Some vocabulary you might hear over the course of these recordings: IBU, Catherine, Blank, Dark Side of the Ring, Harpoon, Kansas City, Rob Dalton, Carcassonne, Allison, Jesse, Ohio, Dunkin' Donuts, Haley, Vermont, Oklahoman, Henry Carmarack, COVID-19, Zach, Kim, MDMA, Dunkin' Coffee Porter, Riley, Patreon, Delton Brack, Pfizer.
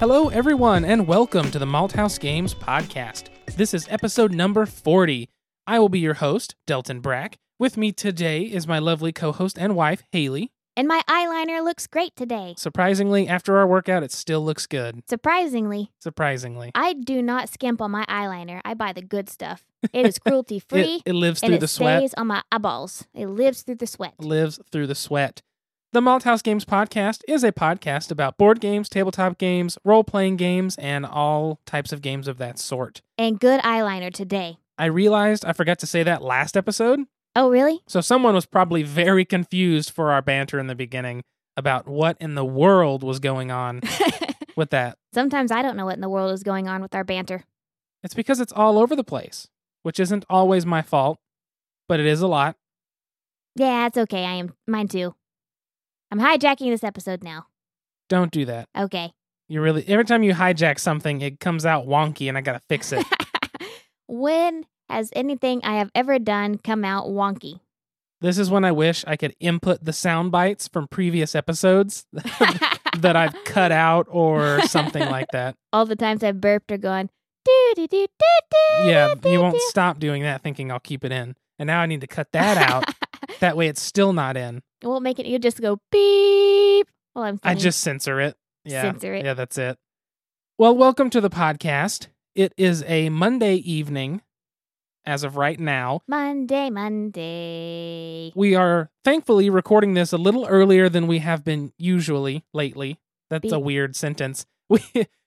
Hello, everyone, and welcome to the Malthouse Games Podcast. This is episode number 40. I will be your host, Delton Brack. With me today is my lovely co-host and wife, Haley. And my eyeliner looks great today. Surprisingly, after our workout, it still looks good. Surprisingly. I do not skimp on my eyeliner. I buy the good stuff. It is cruelty-free. It lives through the sweat. And it stays on my eyeballs. It lives through the sweat. The Malthouse Games Podcast is a podcast about board games, tabletop games, role-playing games, and all types of games of that sort. And good eyeliner today. I realized I forgot to say that last episode. Oh, really? So someone was probably very confused for our banter in the beginning about what in the world was going on with that. Sometimes I don't know what in the world is going on with our banter. It's because it's all over the place, which isn't always my fault, but it is a lot. Yeah, it's okay. Mine too. I'm hijacking this episode now. Don't do that. Okay. Every time you hijack something, it comes out wonky and I gotta fix it. When has anything I have ever done come out wonky? This is when I wish I could input the sound bites from previous episodes that I've cut out or something like that. All the times I've burped or gone, doo-doo-doo-doo-doo. Yeah, you won't stop doing that thinking I'll keep it in. And now I need to cut that out. That way it's still not in. It won't make it. You just go beep while I'm thinking. I just censor it. Yeah. Yeah, that's it. Well, welcome to the podcast. It is a Monday evening as of right now. Monday. We are thankfully recording this a little earlier than we have been usually lately. That's beep. A weird sentence.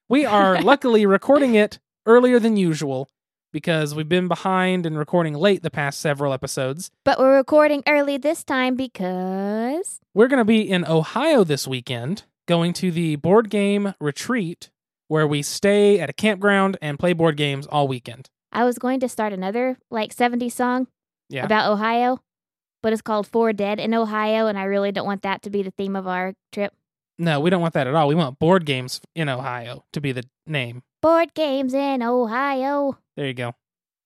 We are luckily recording it earlier than usual, because we've been behind and recording late the past several episodes. But we're recording early this time because we're going to be in Ohio this weekend, going to the board game retreat where we stay at a campground and play board games all weekend. I was going to start another, 70s song about Ohio, but it's called Four Dead in Ohio, and I really don't want that to be the theme of our trip. No, we don't want that at all. We want Board Games in Ohio to be the name. Board Games in Ohio. There you go.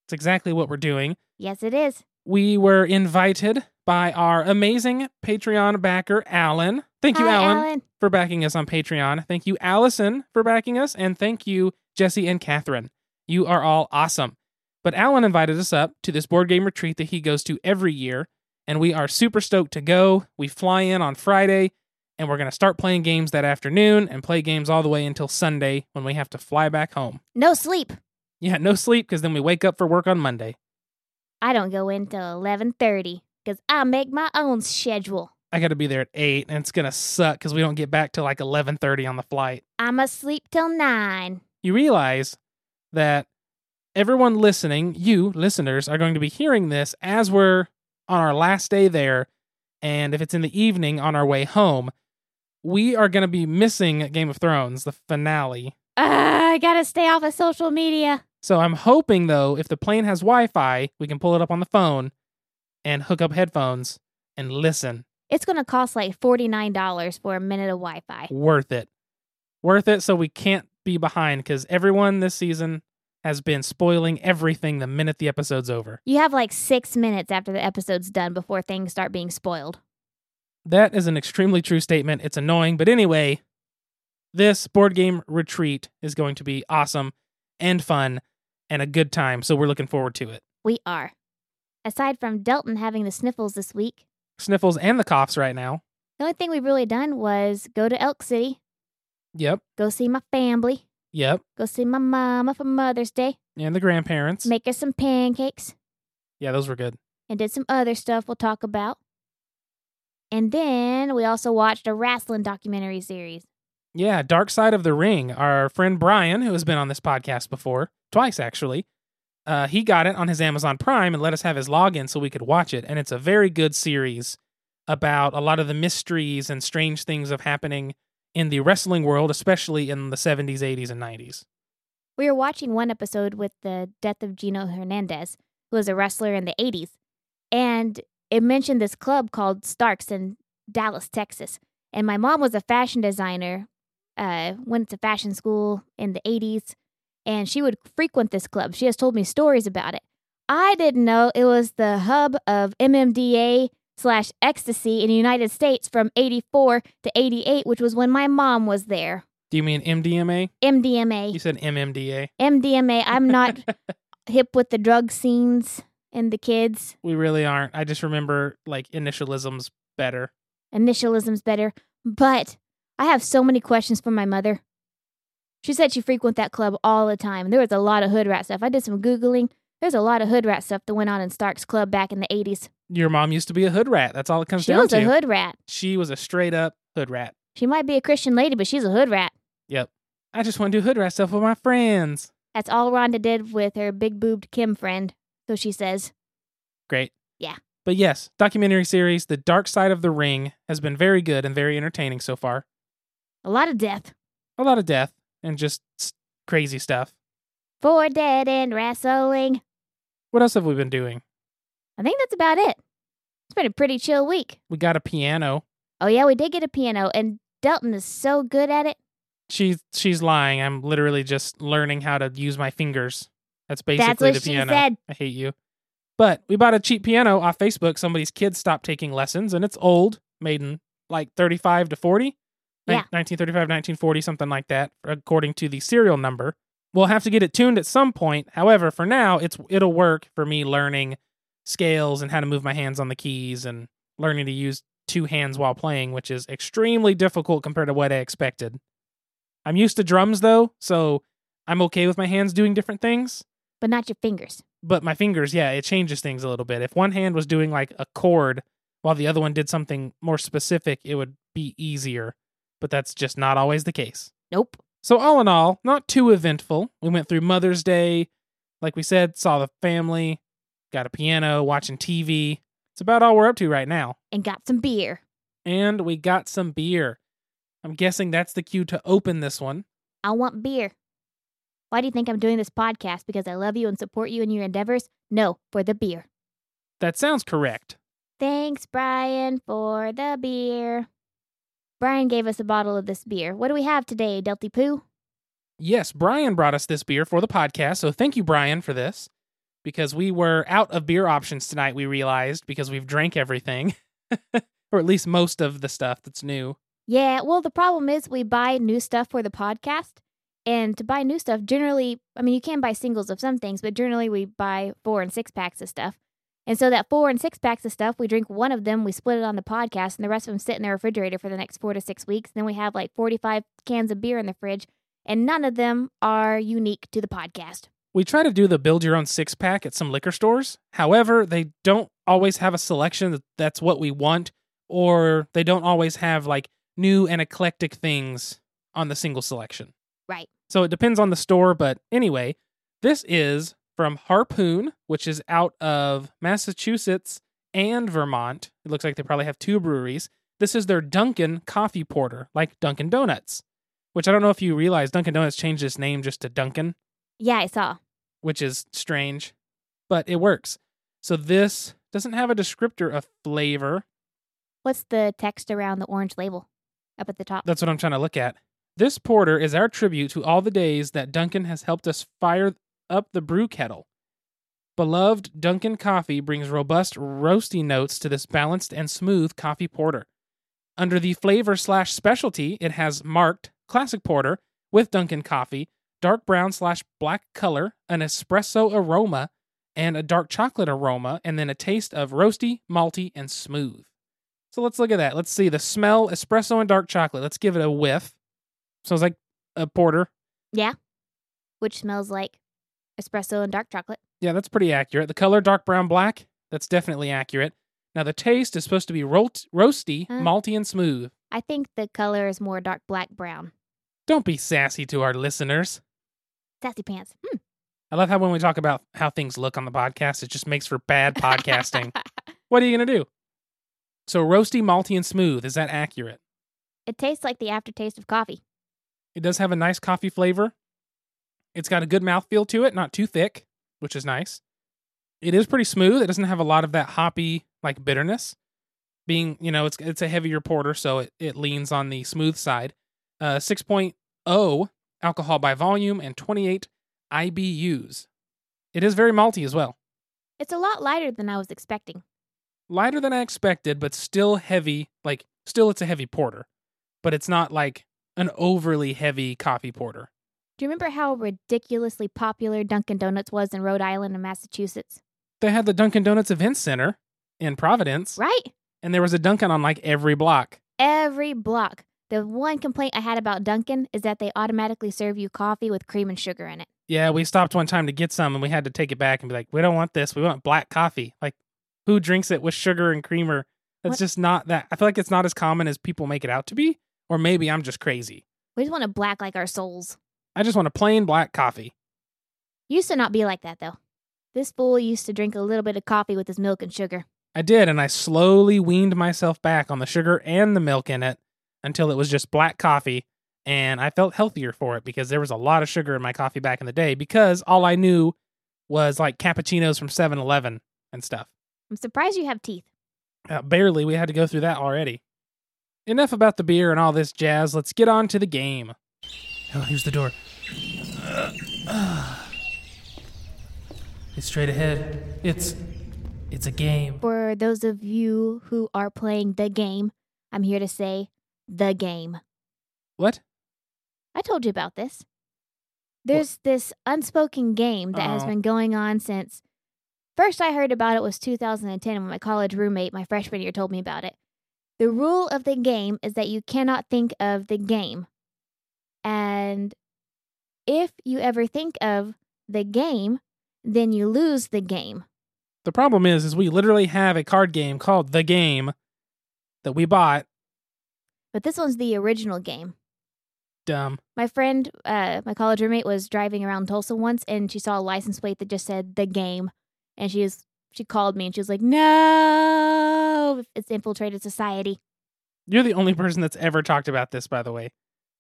It's exactly what we're doing. Yes, it is. We were invited by our amazing Patreon backer, Alan. Thank you, Alan, for backing us on Patreon. Thank you, Allison, for backing us. And thank you, Jesse and Catherine. You are all awesome. But Alan invited us up to this board game retreat that he goes to every year. And we are super stoked to go. We fly in on Friday. And we're going to start playing games that afternoon and play games all the way until Sunday when we have to fly back home. No sleep. Yeah, no sleep, because then we wake up for work on Monday. I don't go in till 11:30 because I make my own schedule. I got to be there at 8, and it's going to suck because we don't get back till 11:30 on the flight. I'm asleep till 9. You realize that everyone listening, you listeners, are going to be hearing this as we're on our last day there, and if it's in the evening on our way home. We are going to be missing Game of Thrones, the finale. I got to stay off of social media. So I'm hoping, though, if the plane has Wi-Fi, we can pull it up on the phone and hook up headphones and listen. It's going to cost $49 for a minute of Wi-Fi. Worth it so we can't be behind, because everyone this season has been spoiling everything the minute the episode's over. You have 6 minutes after the episode's done before things start being spoiled. That is an extremely true statement. It's annoying. But anyway, this board game retreat is going to be awesome and fun and a good time. So we're looking forward to it. We are. Aside from Delton having the sniffles this week. Sniffles and the coughs right now. The only thing we've really done was go to Elk City. Yep. Go see my family. Yep. Go see my mama for Mother's Day. And the grandparents. Make us some pancakes. Yeah, those were good. And did some other stuff we'll talk about. And then we also watched a wrestling documentary series. Yeah, Dark Side of the Ring. Our friend Brian, who has been on this podcast before, twice actually, he got it on his Amazon Prime and let us have his login so we could watch it. And it's a very good series about a lot of the mysteries and strange things of happening in the wrestling world, especially in the 70s, 80s, and 90s. We were watching one episode with the death of Gino Hernandez, who was a wrestler in the 80s. And it mentioned this club called Starks in Dallas, Texas. And my mom was a fashion designer, went to fashion school in the 80s, and she would frequent this club. She has told me stories about it. I didn't know it was the hub of MDMA/ecstasy in the United States from 84 to 88, which was when my mom was there. Do you mean MDMA? MDMA. You said MMDA. MDMA. I'm not hip with the drug scenes and the kids. We really aren't. I just remember, like, initialism's better. Initialism's better. But I have so many questions for my mother. She said she frequented that club all the time. There was a lot of hood rat stuff. I did some Googling. There's a lot of hood rat stuff that went on in Starks Club back in the 80s. Your mom used to be a hood rat. That's all it comes down to. She was a hood rat. She was a straight up hood rat. She might be a Christian lady, but she's a hood rat. Yep. I just want to do hood rat stuff with my friends. That's all Rhonda did with her big boobed Kim friend, so she says. Great. Yeah. But yes, documentary series The Dark Side of the Ring has been very good and very entertaining so far. A lot of death. A lot of death and just crazy stuff. 4 Dead in Wrestling. What else have we been doing? I think that's about it. It's been a pretty chill week. We got a piano. Oh yeah, we did get a piano, and Delton is so good at it. She's lying. I'm literally just learning how to use my fingers. That's basically that's what the piano. She said. I hate you. But we bought a cheap piano off Facebook. Somebody's kids stopped taking lessons, and it's old, made in like 35 to 40. Yeah. 1935, 1940, something like that, according to the serial number. We'll have to get it tuned at some point. However, for now, it'll work for me learning scales and how to move my hands on the keys and learning to use two hands while playing, which is extremely difficult compared to what I expected. I'm used to drums, though, so I'm okay with my hands doing different things. But not your fingers. But my fingers, yeah, it changes things a little bit. If one hand was doing, like, a chord while the other one did something more specific, it would be easier. But that's just not always the case. Nope. So all in all, not too eventful. We went through Mother's Day, like we said, saw the family, got a piano, watching TV. It's about all we're up to right now. And got some beer. And we got some beer. I'm guessing that's the cue to open this one. I want beer. Why do you think I'm doing this podcast? Because I love you and support you in your endeavors? No, for the beer. That sounds correct. Thanks, Brian, for the beer. Brian gave us a bottle of this beer. What do we have today, Delty Poo? Yes, Brian brought us this beer for the podcast, so thank you, Brian, for this. Because we were out of beer options tonight, we realized, because we've drank everything. Or at least most of the stuff that's new. Yeah, well, the problem is we buy new stuff for the podcast. And to buy new stuff, generally, I mean, you can buy singles of some things, but generally we buy 4 and 6 packs of stuff. And so that 4 and 6 packs of stuff, we drink one of them, we split it on the podcast, and the rest of them sit in the refrigerator for the next 4 to 6 weeks. Then we have like 45 cans of beer in the fridge, and none of them are unique to the podcast. We try to do the build-your-own 6-pack at some liquor stores. However, they don't always have a selection that's what we want, or they don't always have like new and eclectic things on the single selection. Right. So it depends on the store, but anyway, this is from Harpoon, which is out of Massachusetts and Vermont. It looks like they probably have 2 breweries. This is their Dunkin' Coffee Porter, like Dunkin' Donuts, which I don't know if you realize Dunkin' Donuts changed its name just to Dunkin'. Yeah, I saw. Which is strange, but it works. So this doesn't have a descriptor of flavor. What's the text around the orange label up at the top? That's what I'm trying to look at. This porter is our tribute to all the days that Dunkin' has helped us fire up the brew kettle. Beloved Dunkin' Coffee brings robust, roasty notes to this balanced and smooth coffee porter. Under the flavor/specialty, it has marked classic porter with Dunkin' Coffee, dark brown/black color, an espresso aroma, and a dark chocolate aroma, and then a taste of roasty, malty, and smooth. So let's look at that. Let's see the smell, espresso, and dark chocolate. Let's give it a whiff. Smells like a porter. Yeah, which smells like espresso and dark chocolate. Yeah, that's pretty accurate. The color, dark brown, black, that's definitely accurate. Now the taste is supposed to be roasty, malty, and smooth. I think the color is more dark black brown. Don't be sassy to our listeners. Sassy pants. I love how when we talk about how things look on the podcast, it just makes for bad podcasting. What are you going to do? So roasty, malty, and smooth. Is that accurate? It tastes like the aftertaste of coffee. It does have a nice coffee flavor. It's got a good mouthfeel to it, not too thick, which is nice. It is pretty smooth. It doesn't have a lot of that hoppy, like, bitterness. Being, you know, it's a heavier porter, so it leans on the smooth side. 6.0 alcohol by volume and 28 IBUs. It is very malty as well. It's a lot lighter than I was expecting. Lighter than I expected, but still heavy. Like, still it's a heavy porter. But it's not like an overly heavy coffee porter. Do you remember how ridiculously popular Dunkin' Donuts was in Rhode Island and Massachusetts? They had the Dunkin' Donuts Event Center in Providence. Right. And there was a Dunkin' on like every block. Every block. The one complaint I had about Dunkin' is that they automatically serve you coffee with cream and sugar in it. Yeah, we stopped one time to get some and we had to take it back and be like, we don't want this. We want black coffee. Like, who drinks it with sugar and creamer? That's just not that. I feel like it's not as common as people make it out to be. Or maybe I'm just crazy. We just want a black like our souls. I just want a plain black coffee. You used to not be like that, though. This fool used to drink a little bit of coffee with his milk and sugar. I did, and I slowly weaned myself back on the sugar and the milk in it until it was just black coffee, and I felt healthier for it because there was a lot of sugar in my coffee back in the day because all I knew was, like, cappuccinos from 7-Eleven and stuff. I'm surprised you have teeth. Barely. We had to go through that already. Enough about the beer and all this jazz. Let's get on to the game. Oh, here's the door. It's straight ahead. It's a game. For those of you who are playing the game, I'm here to say the game. What? I told you about this. There's this unspoken game that has been going on since... First I heard about it was 2010 when my college roommate, my freshman year, told me about it. The rule of the game is that you cannot think of the game. And if you ever think of the game, then you lose the game. The problem is we literally have a card game called The Game that we bought. But this one's the original game. Dumb. My friend, my college roommate, was driving around Tulsa once, and she saw a license plate that just said The Game. And she called me, and she was like, no, it's infiltrated society. You're the only person that's ever talked about this, by the way.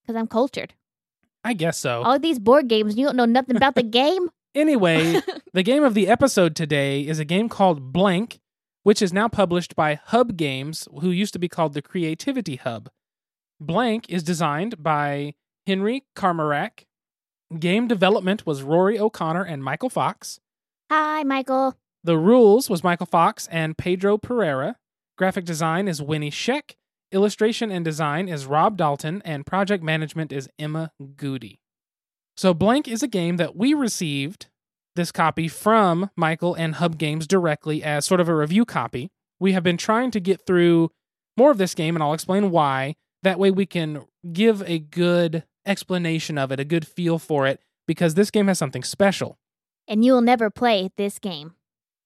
Because I'm cultured. I guess so. All these board games, you don't know nothing about the game? Anyway, the game of the episode today is a game called Blank, which is now published by Hub Games, who used to be called the Creativity Hub. Blank is designed by Henry Carmarack. Game development was Rory O'Connor and Michael Fox. Hi, Michael. The rules was Michael Fox and Pedro Pereira. Graphic design is Winnie Sheck. Illustration and design is Rob Dalton, and project management is Emma Goody. So Blank is a game that we received this copy from Michael and Hub Games directly as sort of a review copy. We have been trying to get through more of this game, and I'll explain why. That way we can give a good explanation of it, a good feel for it, because this game has something special. And you will never play this game.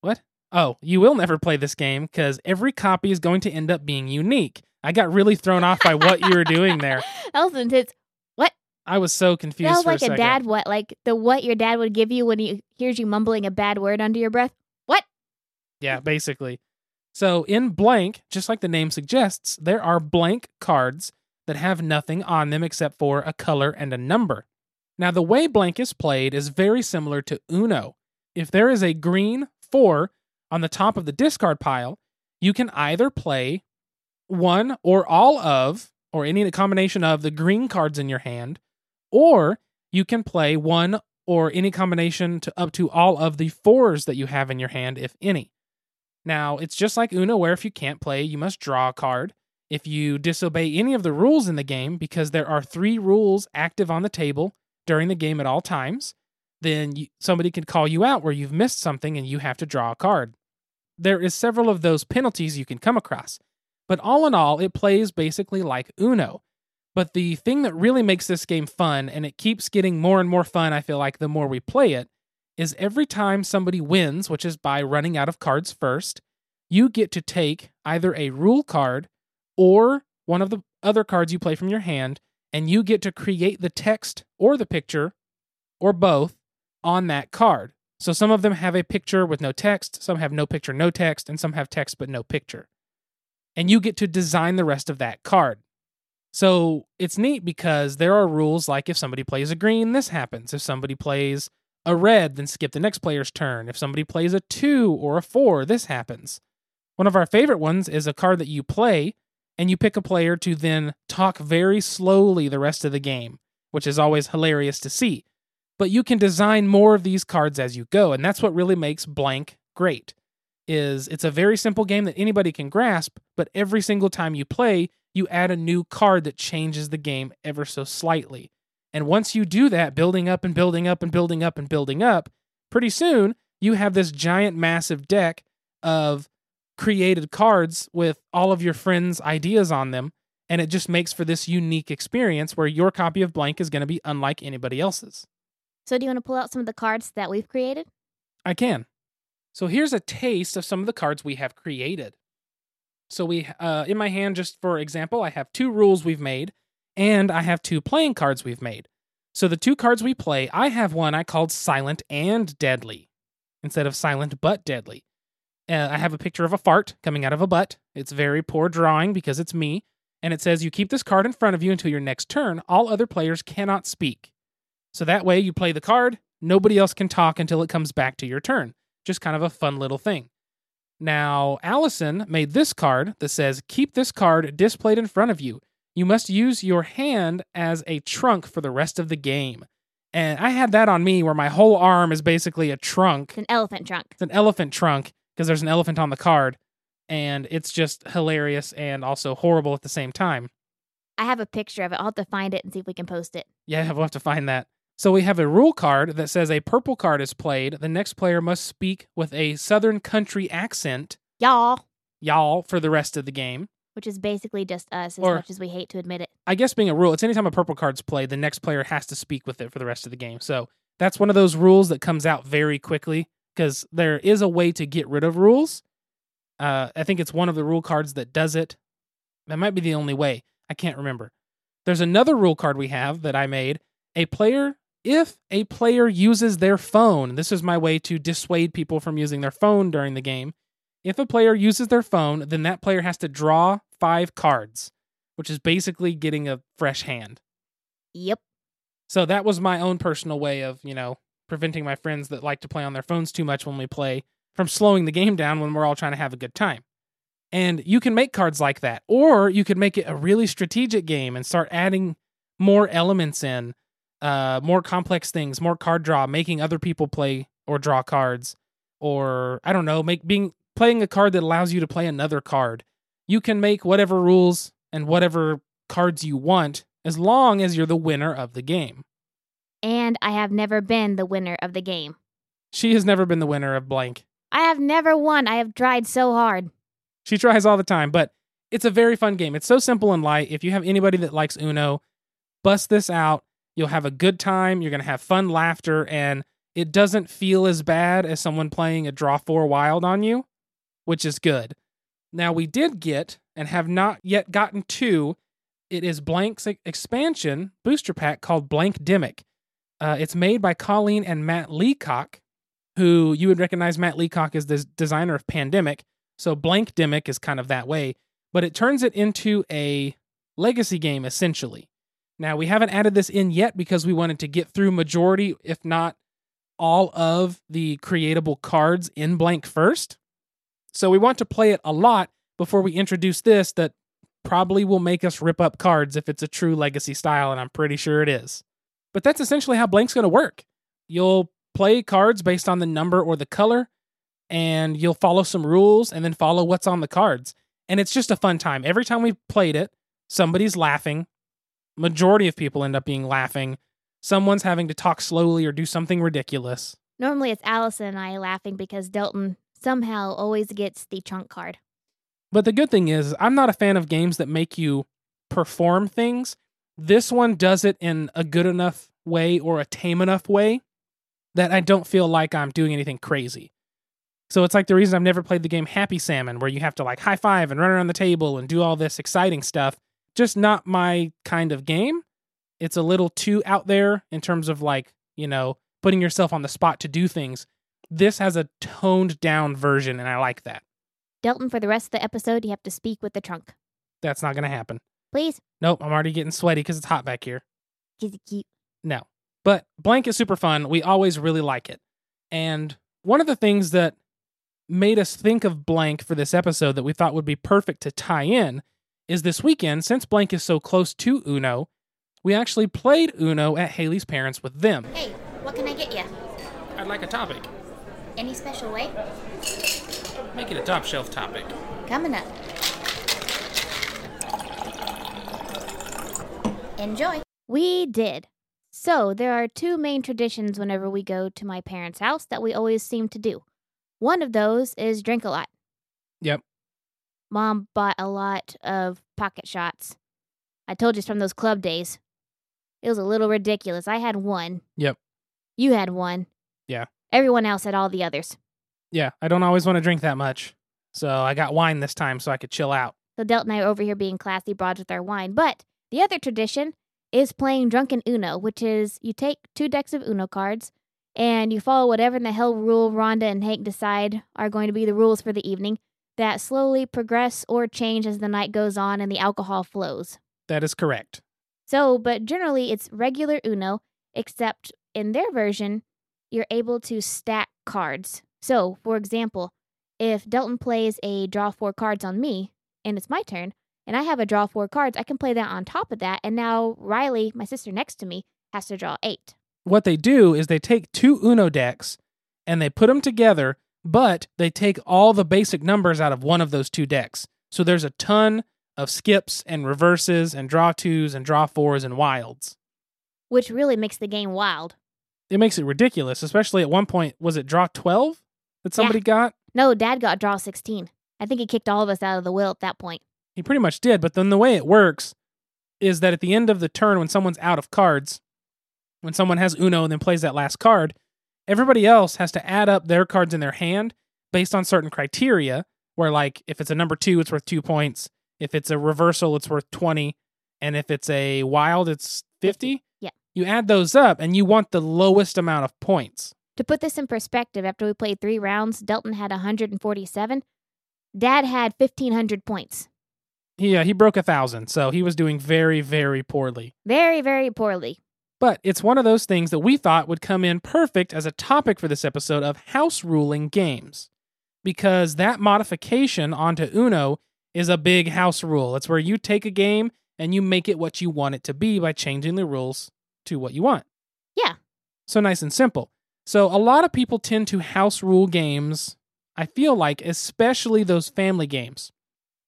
What? Oh, you will never play this game, because every copy is going to end up being unique. I got really thrown off by what you were doing there. Elton, it's what? I was so confused. Sounds for like a dad what, like the what your dad would give you when he hears you mumbling a bad word under your breath. What? Yeah, basically. So in Blank, just like the name suggests, there are blank cards that have nothing on them except for a color and a number. Now, the way Blank is played is very similar to Uno. If there is a green 4 on the top of the discard pile, you can either play one or all of, or any combination of, the green cards in your hand, or you can play one or any combination to up to all of the 4s that you have in your hand, if any. Now, it's just like Uno, where if you can't play, you must draw a card. If you disobey any of the rules in the game, because there are 3 rules active on the table during the game at all times, then somebody can call you out where you've missed something and you have to draw a card. There is several of those penalties you can come across. But all in all, it plays basically like Uno. But the thing that really makes this game fun, and it keeps getting more and more fun, I feel like, the more we play it, is every time somebody wins, which is by running out of cards first, you get to take either a rule card or one of the other cards you play from your hand, and you get to create the text or the picture, or both, on that card. So some of them have a picture with no text, some have no picture, no text, and some have text but no picture. And you get to design the rest of that card. So it's neat because there are rules like if somebody plays a green, this happens. If somebody plays a red, then skip the next player's turn. If somebody plays a 2 or a 4, this happens. One of our favorite ones is a card that you play, and you pick a player to then talk very slowly the rest of the game, which is always hilarious to see. But you can design more of these cards as you go, and that's what really makes Blank great. It's a very simple game that anybody can grasp, but every single time you play, you add a new card that changes the game ever so slightly. And once you do that, building up and building up and building up and building up, pretty soon you have this giant massive deck of created cards with all of your friends' ideas on them, and it just makes for this unique experience where your copy of Blank is going to be unlike anybody else's. So do you want to pull out some of the cards that we've created? I can. So here's a taste of some of the cards we have created. So in my hand, just for example, I have two rules we've made, and I have two playing cards we've made. So the two cards we play, I have one I called Silent and Deadly, instead of Silent but Deadly. I have a picture of a fart coming out of a butt. It's very poor drawing because it's me. And it says, you keep this card in front of you until your next turn. All other players cannot speak. So that way you play the card. Nobody else can talk until it comes back to your turn. Just kind of a fun little thing. Now, Allison made this card that says, keep this card displayed in front of you. You must use your hand as a trunk for the rest of the game. And I had that on me where my whole arm is basically a trunk. It's an elephant trunk. It's an elephant trunk because there's an elephant on the card. And it's just hilarious and also horrible at the same time. I have a picture of it. I'll have to find it and see if we can post it. Yeah, we'll have to find that. So we have a rule card that says a purple card is played. The next player must speak with a Southern country accent. Y'all. Y'all for the rest of the game. Which is basically just us, as much as we hate to admit it. I guess being a rule, it's anytime a purple card's played, the next player has to speak with it for the rest of the game. So that's one of those rules that comes out very quickly because there is a way to get rid of rules. I think it's one of the rule cards that does it. That might be the only way. I can't remember. There's another rule card we have that I made. If a player uses their phone, this is my way to dissuade people from using their phone during the game. If a player uses their phone, then that player has to draw 5 cards, which is basically getting a fresh hand. Yep. So that was my own personal way of, preventing my friends that like to play on their phones too much when we play from slowing the game down when we're all trying to have a good time. And you can make cards like that, or you could make it a really strategic game and start adding more elements in. More complex things, more card draw, making other people play or draw cards, or I don't know, playing a card that allows you to play another card. You can make whatever rules and whatever cards you want as long as you're the winner of the game. And I have never been the winner of the game. She has never been the winner of Blank. I have never won. I have tried so hard. She tries all the time, but it's a very fun game. It's so simple and light. If you have anybody that likes Uno, bust this out. You'll have a good time, you're going to have fun, laughter, and it doesn't feel as bad as someone playing a draw 4 wild on you, which is good. Now, we did get, and have not yet gotten to, it is Blank's expansion booster pack called Blankdemic. It's made by Colleen and Matt Leacock, who you would recognize Matt Leacock as the designer of Pandemic, so Blankdemic is kind of that way, but it turns it into a legacy game, essentially. Now, we haven't added this in yet because we wanted to get through majority, if not all of the creatable cards in Blank first. So we want to play it a lot before we introduce this that probably will make us rip up cards if it's a true legacy style, and I'm pretty sure it is. But that's essentially how Blank's going to work. You'll play cards based on the number or the color, and you'll follow some rules and then follow what's on the cards. And it's just a fun time. Every time we've played it, somebody's laughing. Majority of people end up being laughing. Someone's having to talk slowly or do something ridiculous. Normally it's Allison and I laughing because Delton somehow always gets the trunk card. But the good thing is I'm not a fan of games that make you perform things. This one does it in a good enough way or a tame enough way that I don't feel like I'm doing anything crazy. So it's like the reason I've never played the game Happy Salmon, where you have to high five and run around the table and do all this exciting stuff. Just not my kind of game. It's a little too out there in terms of putting yourself on the spot to do things. This has a toned down version, and I like that. Delton, for the rest of the episode, you have to speak with the trunk. That's not going to happen. Please? Nope, I'm already getting sweaty because it's hot back here. Is it cute? No. But Blank is super fun. We always really like it. And one of the things that made us think of Blank for this episode that we thought would be perfect to tie in is this weekend, since Blank is so close to Uno, we actually played Uno at Haley's parents with them. Hey, what can I get you? I'd like a topic. Any special way? Make it a top shelf topic. Coming up. Enjoy. We did. So there are two main traditions whenever we go to my parents' house that we always seem to do. One of those is drink a lot. Yep. Mom bought a lot of pocket shots. I told you it's from those club days. It was a little ridiculous. I had one. Yep. You had one. Yeah. Everyone else had all the others. Yeah. I don't always want to drink that much. So I got wine this time so I could chill out. So Delt and I are over here being classy broads with our wine. But the other tradition is playing Drunken Uno, which is you take two decks of Uno cards and you follow whatever in the hell rule Rhonda and Hank decide are going to be the rules for the evening that slowly progress or change as the night goes on and the alcohol flows. That is correct. So, but generally it's regular Uno, except in their version, you're able to stack cards. So, for example, if Delton plays a draw four cards on me, and it's my turn, and I have a draw four cards, I can play that on top of that, and now Riley, my sister next to me, has to draw eight. What they do is they take two Uno decks, and they put them together, but they take all the basic numbers out of one of those two decks. So there's a ton of skips and reverses and draw twos and draw fours and wilds. Which really makes the game wild. It makes it ridiculous, especially at one point, was it draw 12 that somebody got? No, Dad got draw 16. I think he kicked all of us out of the will at that point. He pretty much did, but then the way it works is that at the end of the turn, when someone's out of cards, when someone has Uno and then plays that last card, everybody else has to add up their cards in their hand based on certain criteria, where like if it's a number 2, it's worth 2 points. If it's a reversal, it's worth 20. And if it's a wild, it's 50. Yeah. You add those up, and you want the lowest amount of points. To put this in perspective, after we played 3 rounds, Delton had 147. Dad had 1,500 points. Yeah, he broke 1,000, so he was doing very, very poorly. Very, very poorly. But it's one of those things that we thought would come in perfect as a topic for this episode of house ruling games. Because that modification onto Uno is a big house rule. It's where you take a game and you make it what you want it to be by changing the rules to what you want. Yeah. So nice and simple. So a lot of people tend to house rule games, I feel like, especially those family games.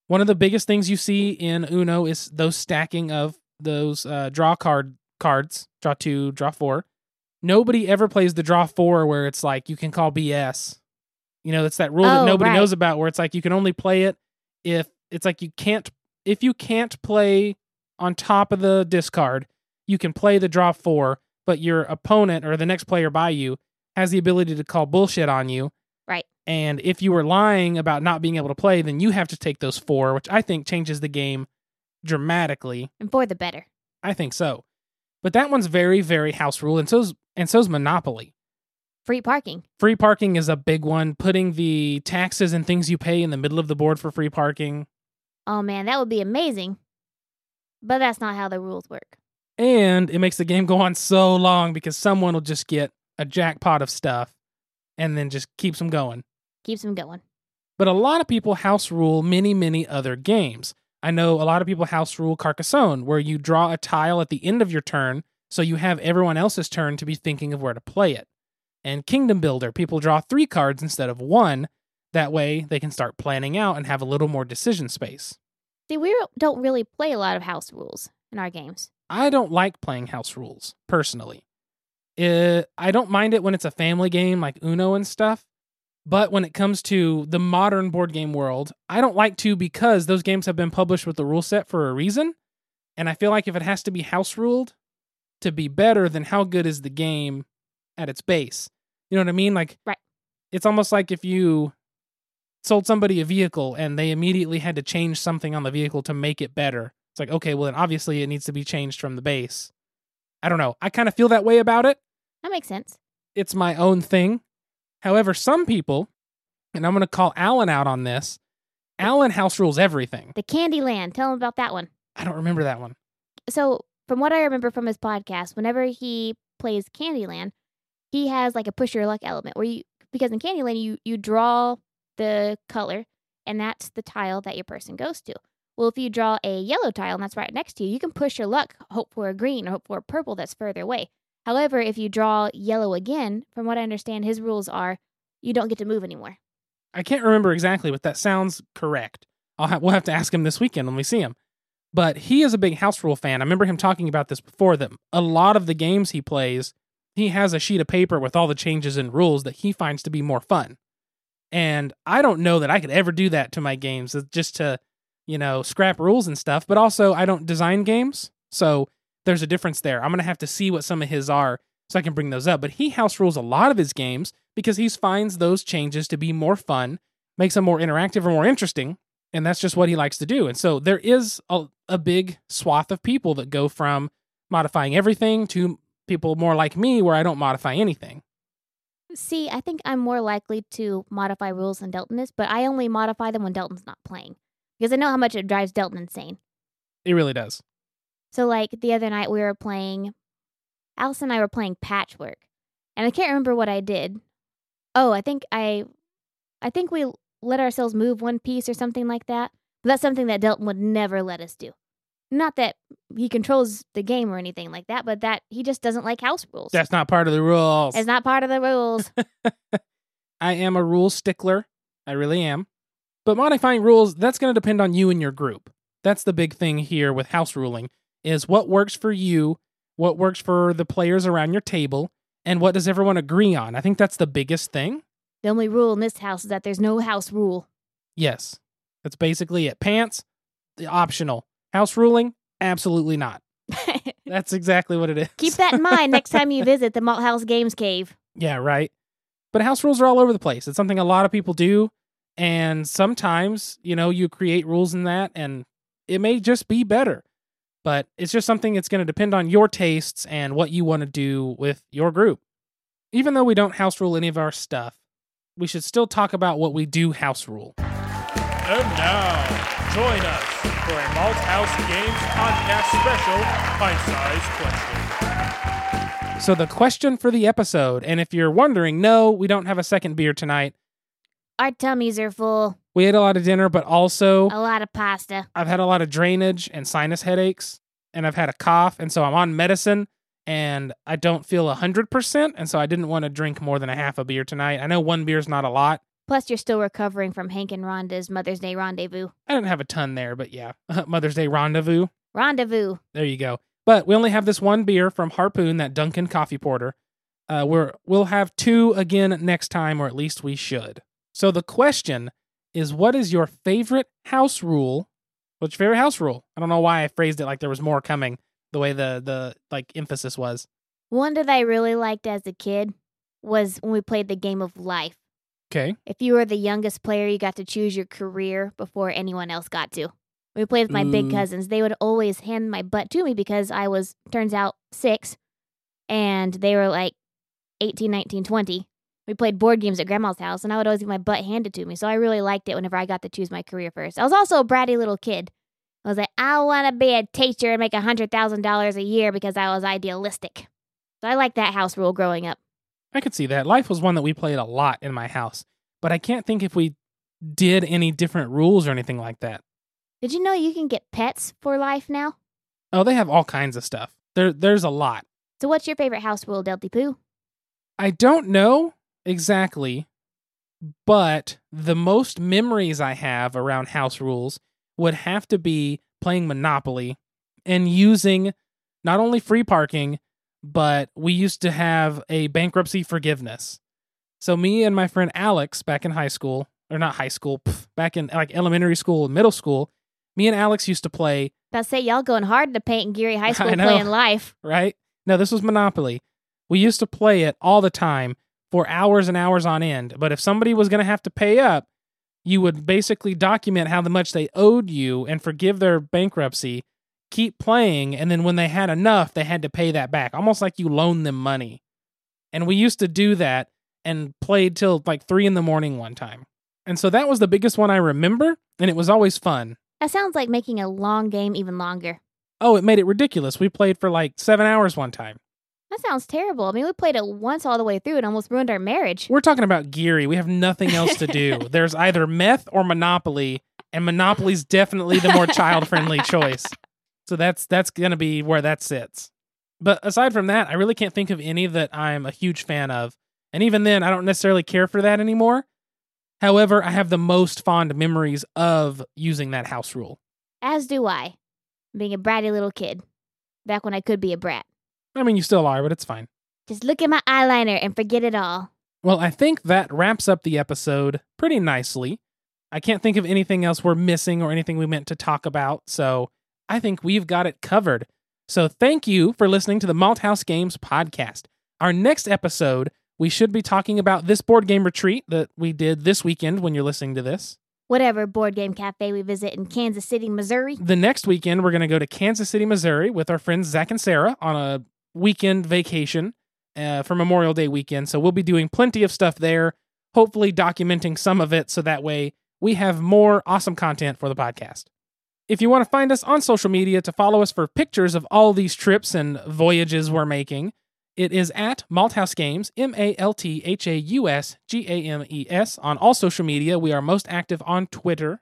One of the biggest things you see in Uno is those stacking of those draw cards, draw 2, draw 4. Nobody ever plays the draw 4 where it's like you can call BS. You know, it's that rule that nobody knows about where it's like you can only play it if it's like you can't play on top of the discard, you can play the draw 4, but your opponent or the next player by you has the ability to call bullshit on you. Right. And if you were lying about not being able to play, then you have to take those 4, which I think changes the game dramatically. And for the better. I think so. But that one's very, very house rule, and so's Monopoly. Free parking. Free parking is a big one. Putting the taxes and things you pay in the middle of the board for free parking. Oh, man, that would be amazing. But that's not how the rules work. And it makes the game go on so long because someone will just get a jackpot of stuff and then just keeps them going. Keeps them going. But a lot of people house rule many, many other games. I know a lot of people house rule Carcassonne, where you draw a tile at the end of your turn so you have everyone else's turn to be thinking of where to play it. And Kingdom Builder, people draw 3 cards instead of 1. That way they can start planning out and have a little more decision space. See, we don't really play a lot of house rules in our games. I don't like playing house rules, personally. I don't mind it when it's a family game like Uno and stuff, but when it comes to the modern board game world, I don't like to because those games have been published with the rule set for a reason, and I feel like if it has to be house ruled to be better, then how good is the game at its base? You know what I mean? Like, right. It's almost like if you sold somebody a vehicle and they immediately had to change something on the vehicle to make it better. It's like, okay, well, then obviously it needs to be changed from the base. I don't know. I kind of feel that way about it. That makes sense. It's my own thing. However, some people, and I'm going to call Alan out on this, Alan house rules everything. The Candyland. Tell him about that one. I don't remember that one. So from what I remember from his podcast, whenever he plays Candyland, he has like a push your luck element where because in Candyland, you draw the color and that's the tile that your person goes to. Well, if you draw a yellow tile and that's right next to you, you can push your luck, hope for a green or hope for a purple that's further away. However, if you draw yellow again, from what I understand, his rules are you don't get to move anymore. I can't remember exactly, but that sounds correct. We'll have to ask him this weekend when we see him. But he is a big house rule fan. I remember him talking about this before, that a lot of the games he plays, he has a sheet of paper with all the changes in rules that he finds to be more fun. And I don't know that I could ever do that to my games, just to, you know, scrap rules and stuff. But also, I don't design games, so there's a difference there. I'm going to have to see what some of his are so I can bring those up. But he house rules a lot of his games because he finds those changes to be more fun, makes them more interactive or more interesting, and that's just what he likes to do. And so there is a big swath of people that go from modifying everything to people more like me where I don't modify anything. See, I think I'm more likely to modify rules than Delton is, but I only modify them when Delton's not playing, because I know how much it drives Delton insane. It really does. So, like, the other night we were playing, Allison and I were playing Patchwork, and I can't remember what I did. Oh, I think we let ourselves move one piece or something like that, but that's something that Delton would never let us do. Not that he controls the game or anything like that, but that he just doesn't like house rules. That's not part of the rules. It's not part of the rules. I am a rule stickler. I really am. But modifying rules, that's going to depend on you and your group. That's the big thing here with house ruling, is what works for you, what works for the players around your table, and what does everyone agree on? I think that's the biggest thing. The only rule in this house is that there's no house rule. Yes. That's basically it. Pants, optional. House ruling? Absolutely not. That's exactly what it is. Keep that in mind next time you visit the Malthouse Games Cave. Yeah, right. But house rules are all over the place. It's something a lot of people do. And sometimes, you know, you create rules in that and it may just be better. But it's just something that's going to depend on your tastes and what you want to do with your group. Even though we don't house rule any of our stuff, we should still talk about what we do house rule. And now, join us for a Malthouse Games Podcast special, Pint-Size Question. So the question for the episode, and if you're wondering, no, we don't have a second beer tonight. Our tummies are full. We ate a lot of dinner, but also a lot of pasta. I've had a lot of drainage and sinus headaches, and I've had a cough, and so I'm on medicine, and I don't feel 100%, and so I didn't want to drink more than a half a beer tonight. I know one beer's not a lot. Plus, you're still recovering from Hank and Rhonda's Mother's Day Rendezvous. I didn't have a ton there, but yeah. Mother's Day Rendezvous. Rendezvous. There you go. But we only have this one beer from Harpoon, that Dunkin' Coffee Porter. We'll have two again next time, or at least we should. So the question is, what is your favorite house rule? What's your favorite house rule? I don't know why I phrased it like there was more coming, the way the emphasis was. One that I really liked as a kid was when we played the Game of Life. Okay. If you were the youngest player, you got to choose your career before anyone else got to. We played with my big cousins. They would always hand my butt to me because I was, turns out, 6, and they were like 18, 19, 20. We played board games at Grandma's house, and I would always get my butt handed to me, so I really liked it whenever I got to choose my career first. I was also a bratty little kid. I was like, I want to be a teacher and make $100,000 a year because I was idealistic. So I liked that house rule growing up. I could see that. Life was one that we played a lot in my house, but I can't think if we did any different rules or anything like that. Did you know you can get pets for life now? Oh, they have all kinds of stuff. There's a lot. So what's your favorite house rule, Delty Poo? I don't know exactly, but the most memories I have around house rules would have to be playing Monopoly and using not only free parking, but we used to have a bankruptcy forgiveness. So me and my friend Alex back in like elementary school and middle school, me and Alex used to play. I say y'all going hard to paint in Geary High School playing Life. Right? No, this was Monopoly. We used to play it all the time for hours and hours on end. But if somebody was going to have to pay up, you would basically document how much they owed you and forgive their bankruptcy, keep playing, and then when they had enough, they had to pay that back, almost like you loaned them money. And we used to do that and played till like 3 a.m. one time. And so that was the biggest one I remember, and it was always fun. That sounds like making a long game even longer. Oh, it made it ridiculous. We played for like 7 hours one time. That sounds terrible. I mean, we played it once all the way through and almost ruined our marriage. We're talking about Geary. We have nothing else to do. There's either meth or Monopoly, and Monopoly's definitely the more child-friendly choice. So that's going to be where that sits. But aside from that, I really can't think of any that I'm a huge fan of. And even then, I don't necessarily care for that anymore. However, I have the most fond memories of using that house rule. As do I. being a bratty little kid. Back when I could be a brat. I mean, you still are, but it's fine. Just look at my eyeliner and forget it all. Well, I think that wraps up the episode pretty nicely. I can't think of anything else we're missing or anything we meant to talk about, so I think we've got it covered. So thank you for listening to the Malthouse Games podcast. Our next episode, we should be talking about this board game retreat that we did this weekend when you're listening to this. Whatever board game cafe we visit in Kansas City, Missouri. The next weekend, we're going to go to Kansas City, Missouri with our friends Zach and Sarah on a weekend vacation for Memorial Day weekend. So we'll be doing plenty of stuff there, hopefully documenting some of it so that way we have more awesome content for the podcast. If you want to find us on social media to follow us for pictures of all these trips and voyages we're making, it is at Malthouse Games, MalthausGames on all social media. We are most active on Twitter.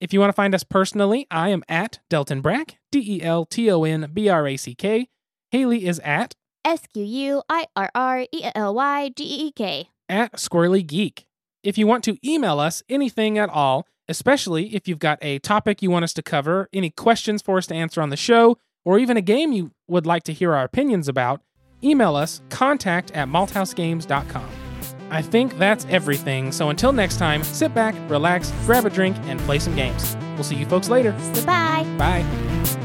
If you want to find us personally, I am at Delton Brack, DeltonBrack. Haley is at SQUIRRELYGEEK. At Squirrely Geek. If you want to email us anything at all, especially if you've got a topic you want us to cover, any questions for us to answer on the show, or even a game you would like to hear our opinions about, email us contact@malthousegames.com. I think that's everything. So until next time, sit back, relax, grab a drink, and play some games. We'll see you folks later. Goodbye. Bye.